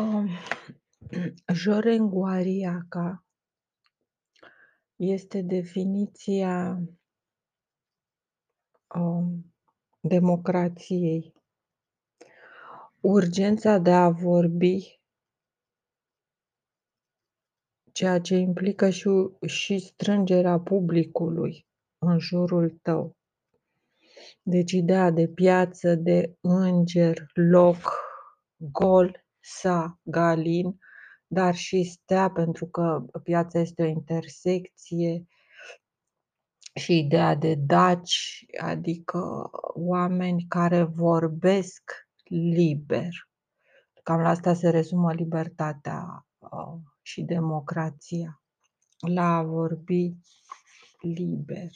Um, Jorenguariaca este definiția democrației. Urgența de a vorbi, ceea ce implică și strângerea publicului în jurul tău. Deci ideea de piață, de înger, loc, gol, sa, galin, dar și stea, pentru că piața este o intersecție, și ideea de daci, adică oameni care vorbesc liber. Cam la asta se rezumă libertatea și democrația, la a vorbi liber.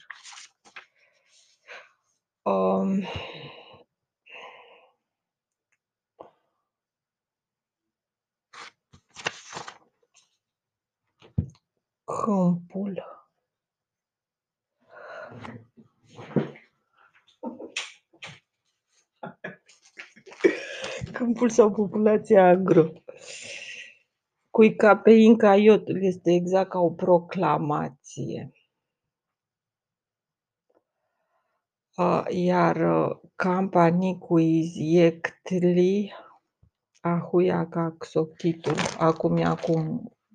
Câmpul. Câmpul sau populația agro. Cuica pe Inca Iotul este exact ca o proclamație. Iar Campanicuis iectli ahuiaca xoctitul, acum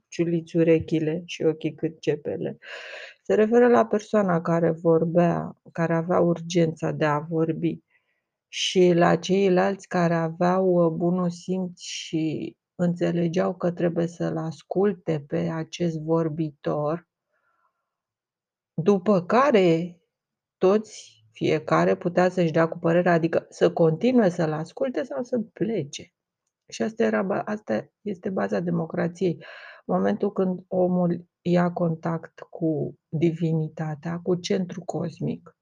ciuliți urechile și ochii cât cepele, se referă la persoana care vorbea, care avea urgența de a vorbi, și la ceilalți care aveau bunul simț și înțelegeau că trebuie să-l asculte pe acest vorbitor, după care toți, fiecare, putea să-și dea cu părerea, adică să continue să-l asculte sau să plece. Și asta este baza democrației. Momentul când omul ia contact cu divinitatea, cu centrul cosmic,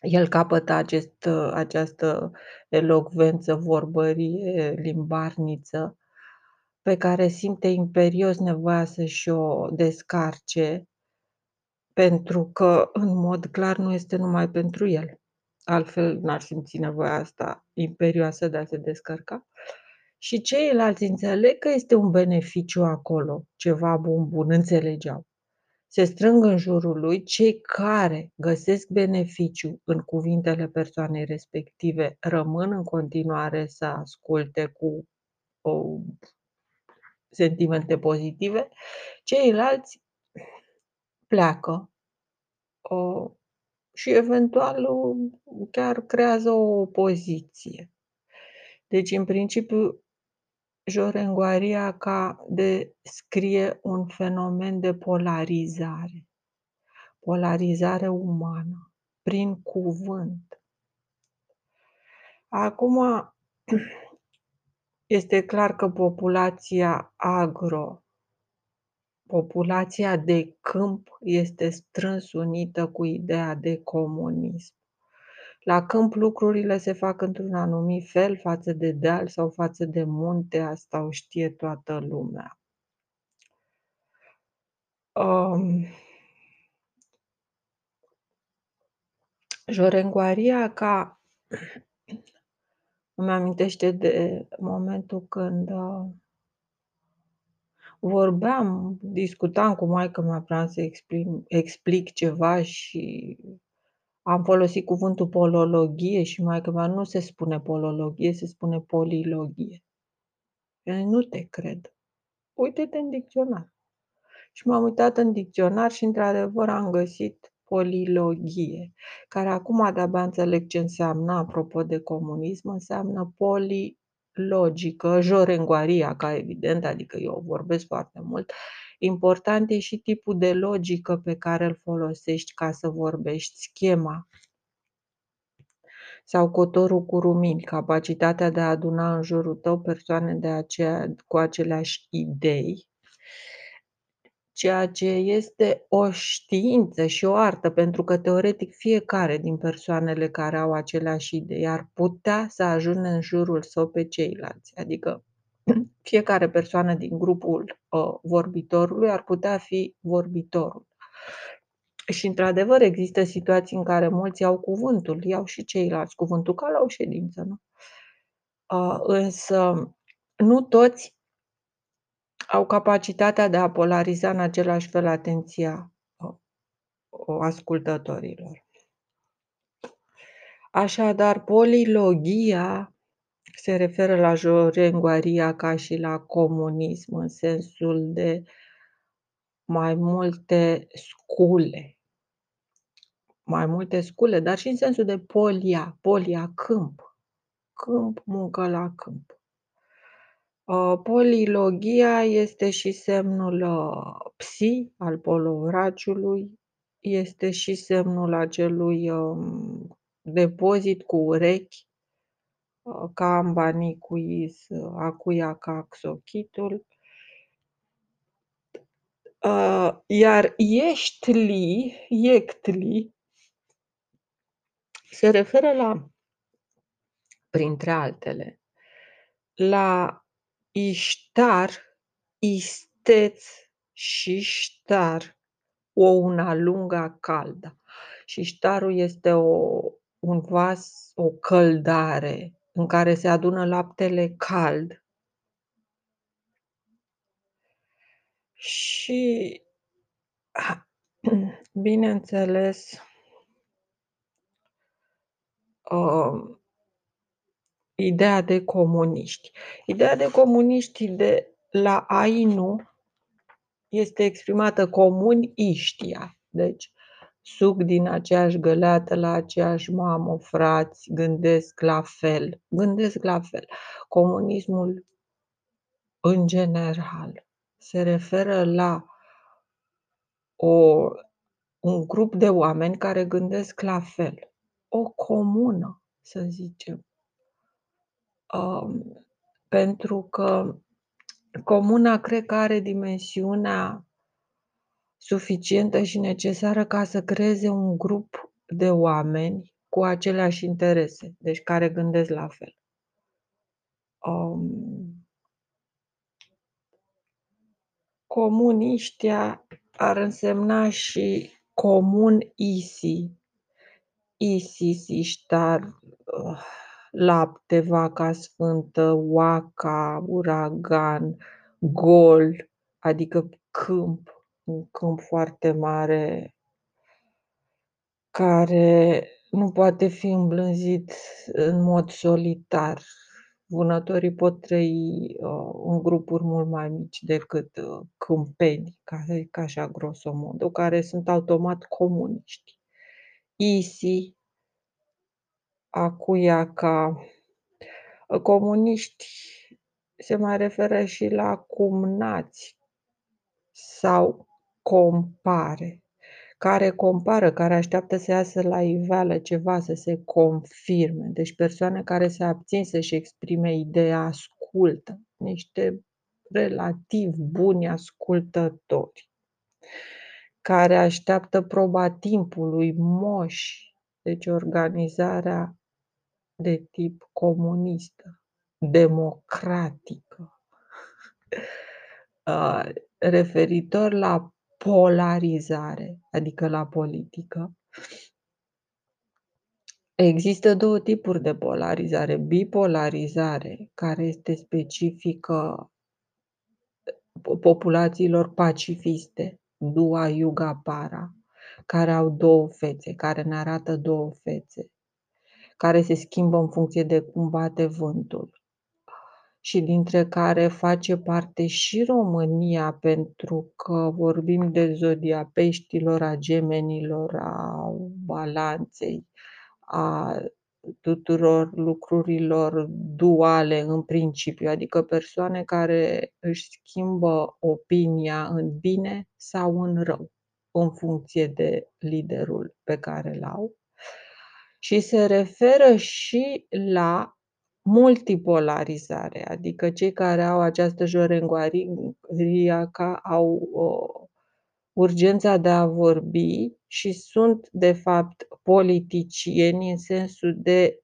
el capătă această elocvență, vorbărie, limbarniță, pe care simte imperios nevoia să și-o descarce, pentru că, în mod clar, nu este numai pentru el. Altfel n-ar simți nevoia asta imperioasă de a se descărca. Și ceilalți înțeleg că este un beneficiu acolo, ceva bun, înțelegeau. Se strâng în jurul lui cei care găsesc beneficiu în cuvintele persoanei respective, rămân în continuare să asculte cu sentimente pozitive, ceilalți pleacă și eventual chiar creează o opoziție. Deci, în principiu, Jorenguariaca descrie un fenomen de polarizare, polarizare umană, prin cuvânt. Acum, este clar că populația agro, populația de câmp, este strâns unită cu ideea de comunism. La câmp lucrurile se fac într-un anumit fel față de deal sau față de munte, asta o știe toată lumea. Jorenguariaca îmi amintește de momentul când discutam cu maică-mea, vreau să explic ceva și am folosit cuvântul polologie și maică-mea, nu se spune polologie, se spune polilogie. Eu nu te cred. Uite-te în dicționar. Și m-am uitat în dicționar și într-adevăr am găsit polilogie, care acum de-abia înțeleg ce înseamnă, apropo de comunism, înseamnă polilogică, Jorenguariaca, evident, adică eu vorbesc foarte mult. Important e și tipul de logică pe care îl folosești ca să vorbești, schema sau cotorul cu rumini, capacitatea de a aduna în jurul tău persoane cu aceleași idei, ceea ce este o știință și o artă, pentru că teoretic fiecare din persoanele care au aceleași idei ar putea să ajungă în jurul său pe ceilalți, adică fiecare persoană din grupul vorbitorului ar putea fi vorbitorul. Și într-adevăr există situații în care mulți au cuvântul, iau și ceilalți cuvântul, ca la o ședință, nu? Însă nu toți au capacitatea de a polariza în același fel atenția ascultătorilor. Așadar, polilogia se referă la jorenguaria ca și la comunism, în sensul de mai multe scule. Mai multe scule, dar și în sensul de polia, câmp. Câmp, muncă la câmp. Polilogia este și semnul psi al poloraciului, este și semnul acelui depozit cu urechi, ca ambanicuis, acuia ca axochitul. Iar iectli se referă la, printre altele, la Iștar, isteț și ștar, o una lunga caldă. Și ștarul este un vas, o căldare în care se adună laptele cald. Și, bineînțeles, ideea de comuniști. Ideea de comuniști de la Ainu este exprimată comuniștia. Deci, suc din aceeași găleată, la aceeași mamă, frați, gândesc la fel. Gândesc la fel. Comunismul, în general, se referă la un grup de oameni care gândesc la fel. O comună, să zicem. Pentru că comuna cred că are dimensiunea suficientă și necesară ca să creeze un grup de oameni cu aceleași interese, deci care gândesc la fel. Comuniștia ar însemna și comun isis, iștar, lapte, vaca sfântă, oaca, uragan, gol, adică câmp, un câmp foarte mare care nu poate fi îmblânzit în mod solitar. Vânătorii pot trăi în grupuri mult mai mici decât câmpeni, ca așa grosomodo, care sunt automat comuniști. Isi, acuia ca comuniști se mai referă și la cumnați sau compare, care compară, care așteaptă să iasă la iveală ceva, să se confirme. Deci persoane care se abțin să-și exprime ideea ascultă, niște relativ buni ascultători, care așteaptă proba timpului, moși, deci organizarea de tip comunistă, democratică, referitor la polarizare, adică la politică. Există două tipuri de polarizare. Bipolarizare, care este specifică populațiilor pacifiste, Dua Yuga Para, care au două fețe, care ne arată două fețe, care se schimbă în funcție de cum bate vântul și dintre care face parte și România, pentru că vorbim de zodia peștilor, a gemenilor, a balanței, a tuturor lucrurilor duale în principiu, adică persoane care își schimbă opinia în bine sau în rău, în funcție de liderul pe care îl au. Și se referă și la multipolarizare, adică cei care au această jorenguaria ca au urgența de a vorbi și sunt de fapt politicieni, în sensul de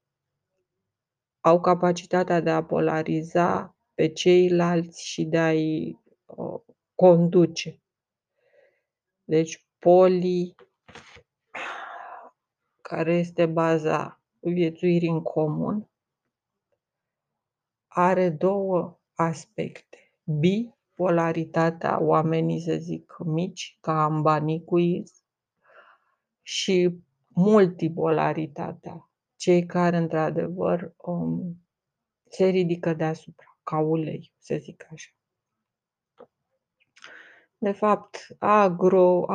au capacitatea de a polariza pe ceilalți și de a-i conduce. Deci poli, care este baza viețuirii în comun, are două aspecte. Bipolaritatea, oamenii, să zic, mici, ca ambanicui, și multipolaritatea, cei care, într-adevăr, se ridică deasupra, ca ulei, să zic așa. De fapt, agro,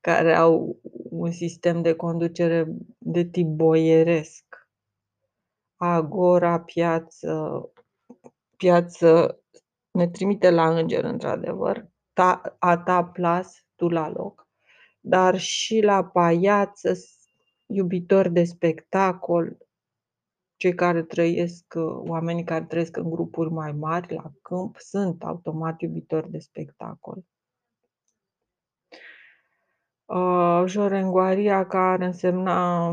care au un sistem de conducere de tip boieresc, agora, piață, ne trimite la înger, într-adevăr, a ta plas, tu la loc, dar și la paiață, iubitori de spectacol, oamenii care trăiesc în grupuri mai mari, la câmp, sunt automat iubitori de spectacol. Jorenguaria, care însemna,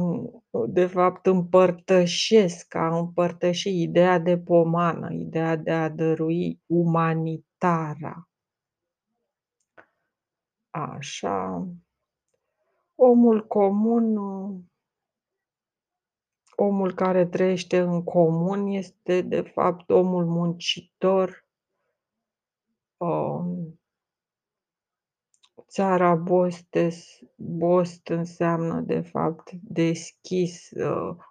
de fapt, împărtășesc, a împărtăși ideea de pomană, ideea de a dărui, umanitara. Așa. Omul comun, omul care trăiește în comun, este, de fapt, omul muncitor, Țara Bost înseamnă, de fapt, deschis,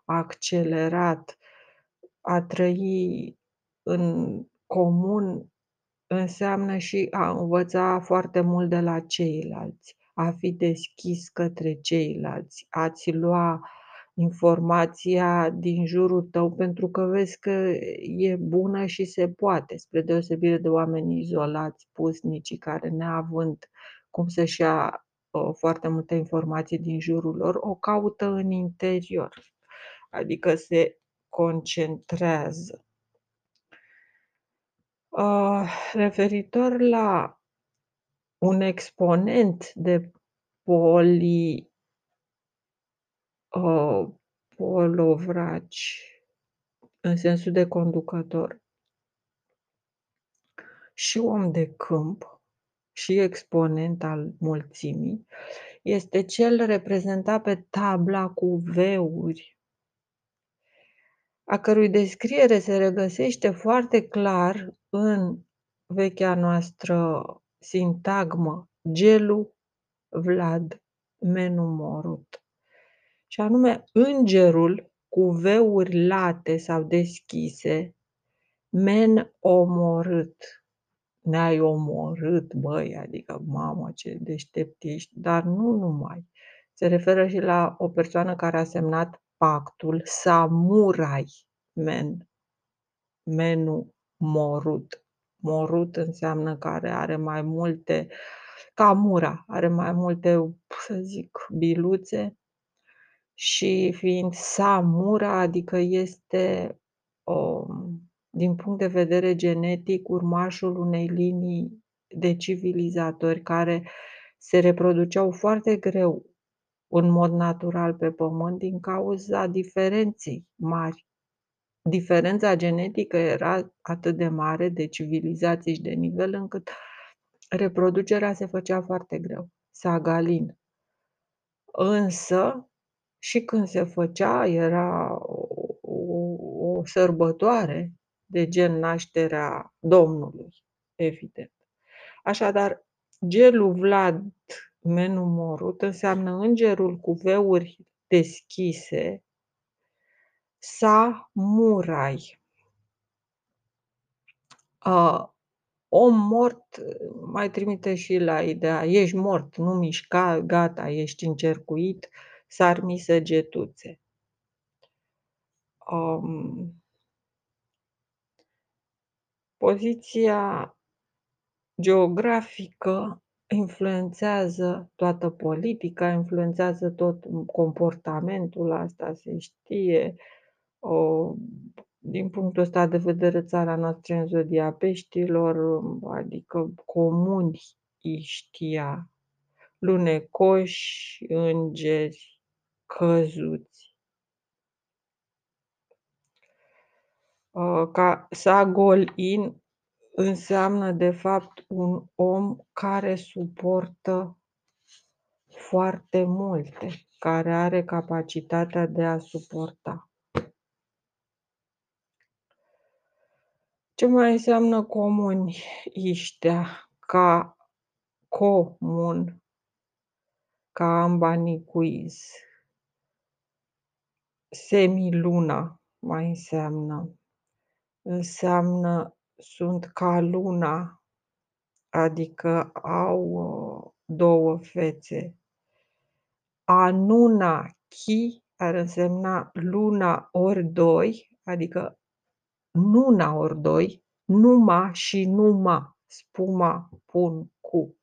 accelerat. A trăi în comun înseamnă și a învăța foarte mult de la ceilalți, a fi deschis către ceilalți, a-ți lua informația din jurul tău pentru că vezi că e bună și se poate, spre deosebire de oamenii izolați, pusnicii, care, neavând cum să-și ia foarte multe informații din jurul lor, o caută în interior, adică se concentrează. Referitor la un exponent de polovraci, în sensul de conducător, și om de câmp, și exponent al mulțimii, este cel reprezentat pe tabla cu V-uri, a cărui descriere se regăsește foarte clar în vechea noastră sintagmă Gelu Vlad Menumorut, și anume îngerul cu V-uri late sau deschise, men omorât. Ne-ai omorât, băi, adică, mamă, ce deștept ești, dar nu numai. Se referă și la o persoană care a semnat pactul samurai, menu morut. Morut înseamnă care are mai multe, ca mura, are mai multe, să zic, biluțe, și fiind samura, adică este din punct de vedere genetic, urmașul unei linii de civilizatori care se reproduceau foarte greu în mod natural pe pământ din cauza diferenței mari. Diferența genetică era atât de mare de civilizații și de nivel încât reproducerea se făcea foarte greu, sagalin. Însă și când se făcea, era o sărbătoare de gen nașterea Domnului, evident. Așadar, Gelu Vlad Menumorut înseamnă îngerul cu veuri deschise, samurai. Om mort mai trimite și la ideea, ești mort, nu mișca, gata, ești încercuit, sarmi săgetuțe. Poziția geografică influențează toată politica, influențează tot comportamentul, asta se știe. Din punctul ăsta de vedere, țara noastră în zodia peștilor, adică comuni, iștia, lunecoși, îngeri, căzuți. Ca sagolin înseamnă, de fapt, un om care suportă foarte multe, care are capacitatea de a suporta. Ce mai înseamnă comuniștea ca comun, ca ambanicuiz? Semiluna mai înseamnă. Înseamnă sunt ca luna, adică au două fețe. Anuna chi ar însemna luna ori doi, adică nuna ori doi, numa și numa, spuma, pun, cu.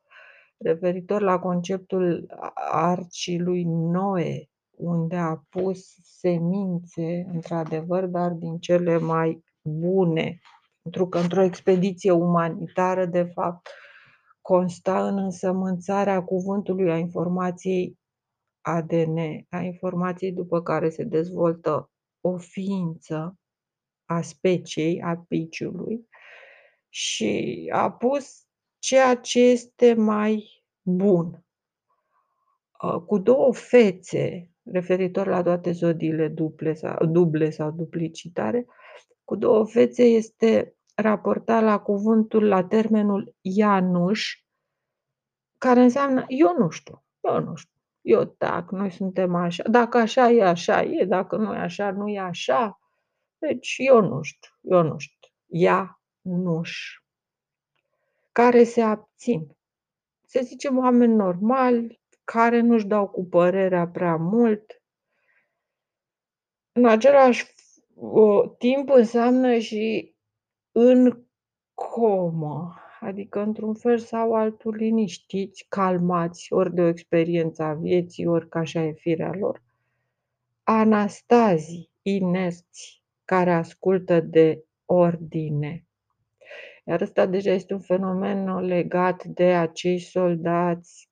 Referitor la conceptul arcii lui Noe, unde a pus semințe, într-adevăr, dar din cele mai bune, pentru că într-o expediție umanitară, de fapt, consta în însămânțarea cuvântului, a informației ADN, a informației după care se dezvoltă o ființă a speciei, a piciului, și a pus ceea ce este mai bun. Cu două fețe, referitor la toate zodiile duble sau duplicitare, cu două fețe este raportat la cuvântul, la termenul Ianuș, care înseamnă eu nu știu. Eu tac, noi suntem așa, dacă așa e, așa e, dacă nu e așa, nu e așa. Deci eu nu știu. Ia nuș. Care se abțin. Să zicem oameni normali, care nu-și dau cu părerea prea mult. În același timp înseamnă și în comă. Adică într-un fel sau altul liniștiți, calmați, ori de o experiență a vieții, ori că așa e firea lor. Anastazii, inerți, care ascultă de ordine. Iar ăsta deja este un fenomen legat de acei soldați,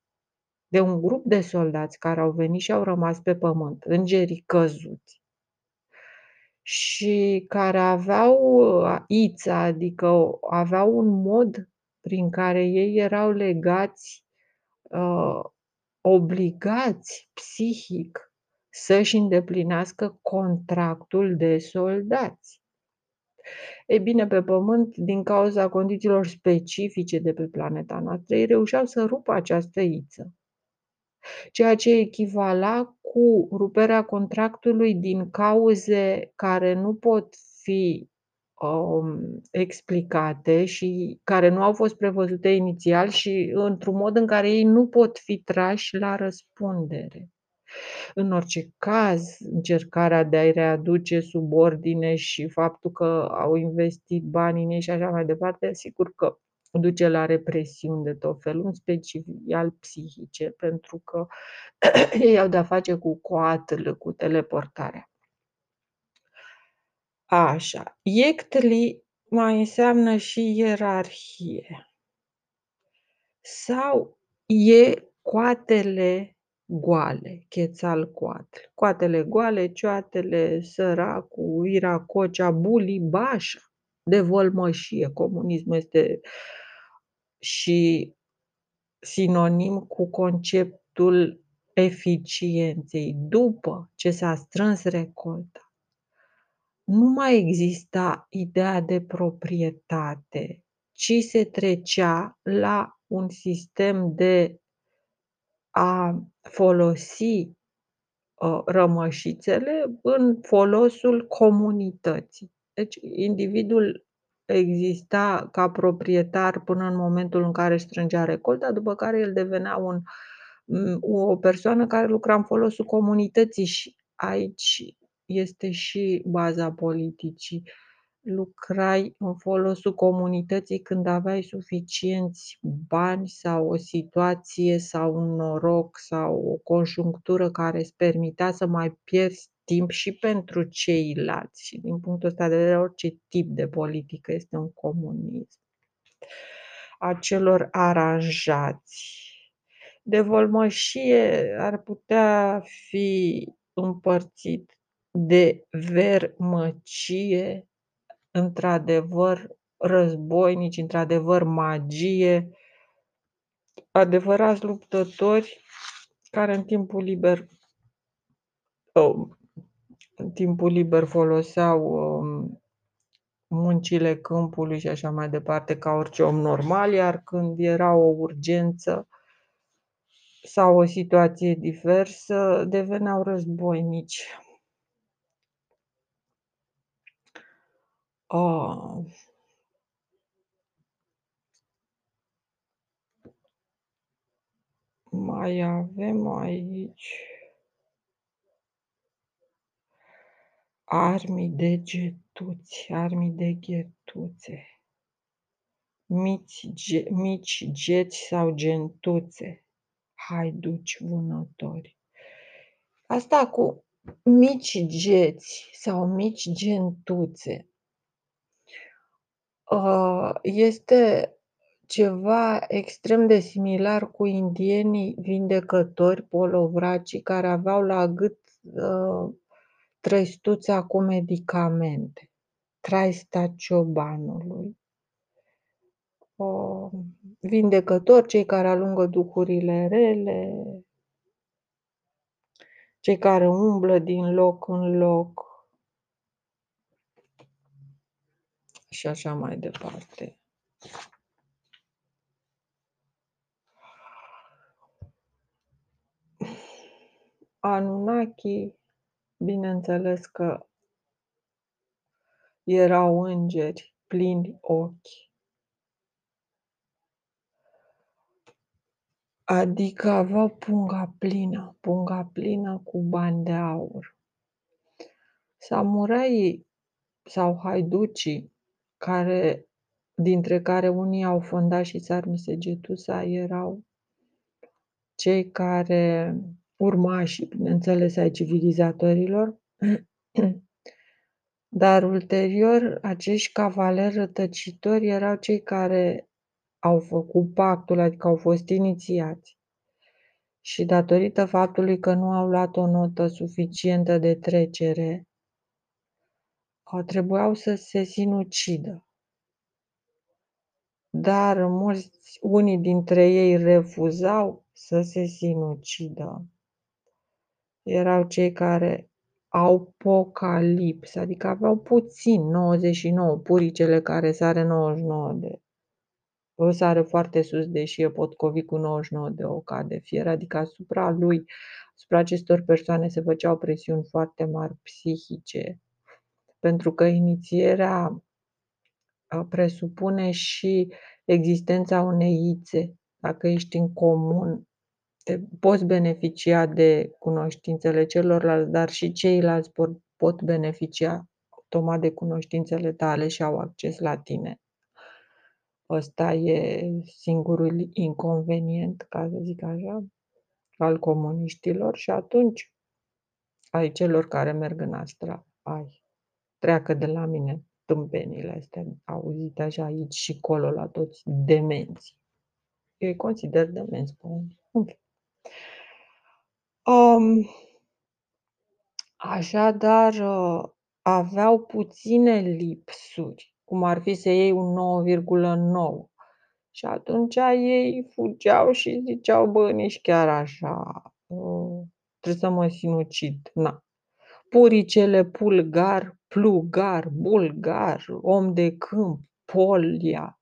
de un grup de soldați care au venit și au rămas pe pământ, îngerii căzuți. Și care aveau ița, adică aveau un mod prin care ei erau legați, obligați psihic să-și îndeplinească contractul de soldați. Ei bine, pe pământ, din cauza condițiilor specifice de pe planeta noastră, ei reușeau să rupă această iță, ceea ce echivala cu ruperea contractului din cauze care nu pot fi explicate și care nu au fost prevăzute inițial și într-un mod în care ei nu pot fi trași la răspundere. În orice caz, încercarea de a-i readuce sub ordine și faptul că au investit bani în ei și așa mai departe, sigur că duce la represiuni de tot felul, în special psihice, pentru că ei au de-a face cu coatele, cu teleportarea. Așa, iectli mai înseamnă și ierarhie. Sau e coatele goale, chețalcoatl. Coatele goale, cioatele, săracul, iracocea, bulii, bașa, de vălmășie. Comunismul este și sinonim cu conceptul eficienței. După ce s-a strâns recolta, nu mai exista ideea de proprietate, ci se trecea la un sistem de a folosi rămășițele în folosul comunității. Deci individul exista ca proprietar până în momentul în care își strângea recolta, după care el devenea o persoană care lucra în folosul comunității și aici este și baza politicii. Lucrai în folosul comunității când aveai suficienți bani sau o situație sau un noroc sau o conjunctură care îți permitea să mai pierzi timp și pentru ceilalți. Și din punctul ăsta de vedere, orice tip de politică este un comunism. A celor aranjați. De vălmășie ar putea fi împărțit de vermăcie, într-adevăr războinici, într-adevăr magie, adevărați luptători care în timpul liber foloseau muncile câmpului și așa mai departe, ca orice om normal, iar când era o urgență sau o situație diversă, deveneau războinici. Mai avem aici armii de ghetuțe, mici geți sau gentuțe, haiduci vânători. Asta cu mici geți sau mici gentuțe este ceva extrem de similar cu indienii vindecători polovracii care aveau la gât trăistuța cu medicamente, traista ciobanului. Vindecători, cei care alungă duhurile rele, cei care umblă din loc în loc și așa mai departe. Anunnaki, bineînțeles că erau îngeri plini ochi, adică aveau punga plină cu bani de aur. Samuraii sau haiducii, dintre care unii au fondat și Sarmisegetusa, erau cei care, urmașii, bineînțeles, ai civilizatorilor, dar ulterior acești cavaleri rătăcitori erau cei care au făcut pactul, adică au fost inițiați. Și datorită faptului că nu au luat o notă suficientă de trecere, trebuiau să se sinucidă. Dar unii dintre ei refuzau să se sinucidă. Erau cei care au pocalips, adică aveau puțin, 99, puricele care sare 99 de... O sare foarte sus, deși e potcovit cu 99 de oca de fier, adică asupra acestor persoane se făceau presiuni foarte mari psihice, pentru că inițierea presupune și existența unei ițe. Dacă ești în comun, poți beneficia de cunoștințele celorlalți, dar și ceilalți pot beneficia automat de cunoștințele tale și au acces la tine. Ăsta e singurul inconvenient, ca să zic așa, al comuniștilor și atunci ai celor care merg în astra. Treacă de la mine tâmpenile astea auzite așa aici și colo la toți demenți. Eu îi consider demenți pe unii. Așadar, aveau puține lipsuri, cum ar fi să iei un 9,9. Și atunci ei fugeau și ziceau, bă, nici chiar așa, trebuie să mă sinucid. Na. Puricele pulgar, plugar, bulgar, om de câmp, polia,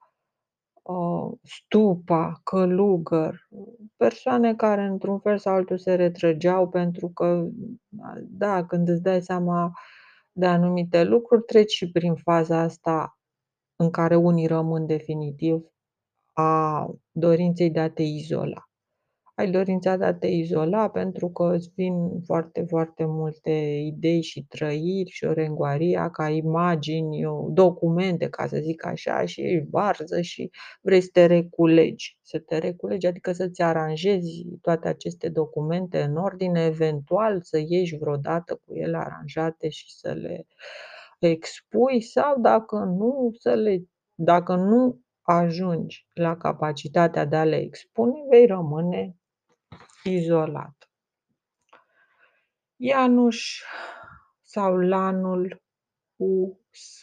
stupa, călugăr, persoane care într-un fel sau altul se retrăgeau pentru că, da, când îți dai seama de anumite lucruri, treci și prin faza asta în care unii rămân definitiv a dorinței de a te izola. Ai dorința de a te izola pentru că îți vin foarte, foarte multe idei și trăiri și o rengoaria ca imagini, documente, ca să zic așa, și ești varză și vrei să te reculegi. Adică să-ți aranjezi toate aceste documente în ordine, eventual să ieși vreodată cu ele aranjate și să le expui sau dacă nu ajungi la capacitatea de a le expune, vei rămâne izolat. Ianuș sau lanul cu s,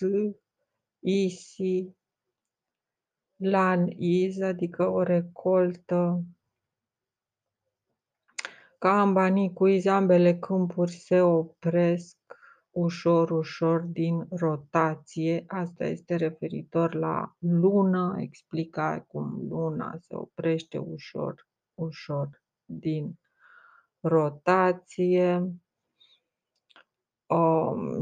isi, lan iz, adică o recoltă. Ca ambanii cu iz, ambele câmpuri se opresc. ușor, ușor din rotație. Asta este referitor la lună. Explica cum luna se oprește ușor, ușor din rotație.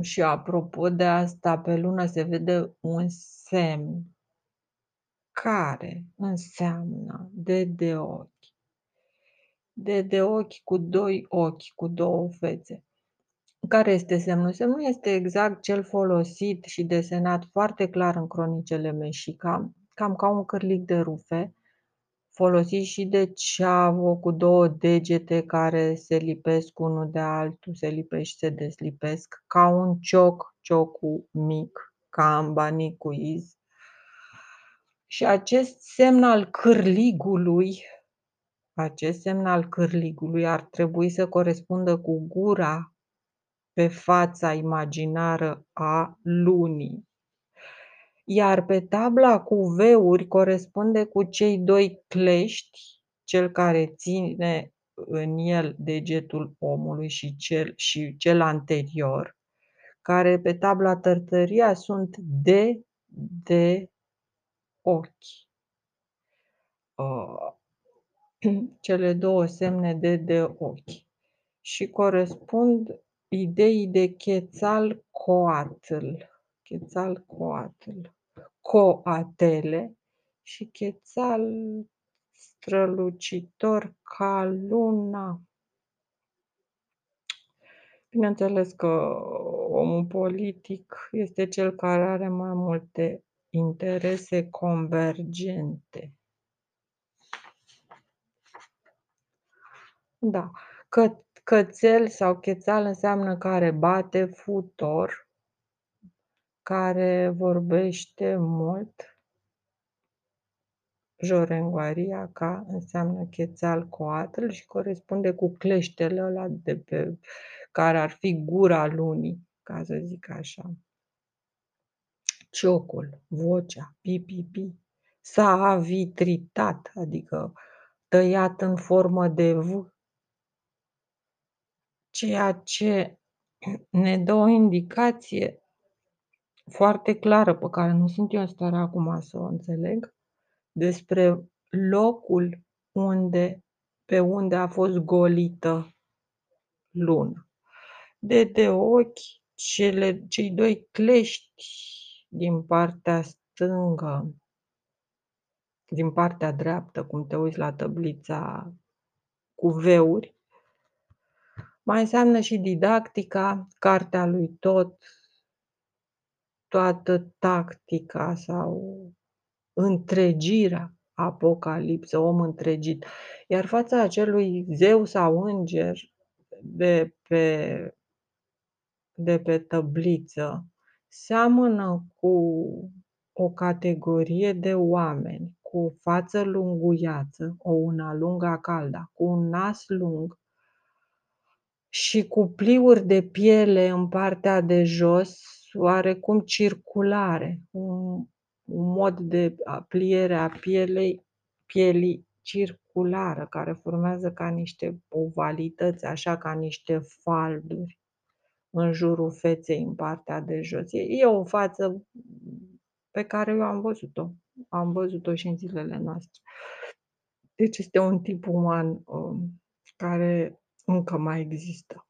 Și apropo de asta, pe lună se vede un semn care înseamnă de ochi. De ochi cu doi ochi, cu două fețe. Care este semnul? Semnul este exact cel folosit și desenat foarte clar în cronicele Meșica, cam ca un cârlic de rufe, folosit și de ceavă cu două degete care se lipesc unul de altul, se lipesc și se deslipesc, ca un cioc, ciocul mic, ca ambanii cu iz. Și acest semn al cârligului, acest semn al cârligului ar trebui să corespundă cu gura pe fața imaginară a lunii. Iar pe tabla cu V-uri corespunde cu cei doi clești, cel care ține în el degetul omului și cel anterior, care pe tabla Tărtăria sunt de ochi. Cele două semne de ochi și corespund ideii de Quetzalcoatl, coatele și Quetzal strălucitor ca luna. Bineînțeles că omul politic este cel care are mai multe interese convergente. Da, cățel sau chețal înseamnă care bate, futor, care vorbește mult. Jorenguaria ca înseamnă Quetzalcoatl și corespunde cu cleștele ăla de pe care ar fi gura lunii, ca să zic așa. Ciocul, vocea, pipipi, s-a avitritat, adică tăiat în formă de V. Ceea ce ne dă o indicație foarte clară, pe care nu sunt eu în stare acum să o înțeleg, despre locul pe unde a fost golită luna. De ochi, cei doi clești din partea stângă, din partea dreaptă, cum te uiți la tablița cu V-uri, mai înseamnă și didactica, cartea lui Tot, toată tactica sau întregirea, apocalipsă, om întregit. Iar fața acelui zeu sau înger de pe tăbliță seamănă cu o categorie de oameni, cu o față lunguiață, o una lunga calda, cu un nas lung, și cu pliuri de piele în partea de jos, oarecum circulare, un mod de pliere a pielii circulară, care formează ca niște ovalități, așa ca niște falduri în jurul feței, în partea de jos. E o față pe care eu am văzut-o și în zilele noastre. Deci este un tip uman care încă mai există.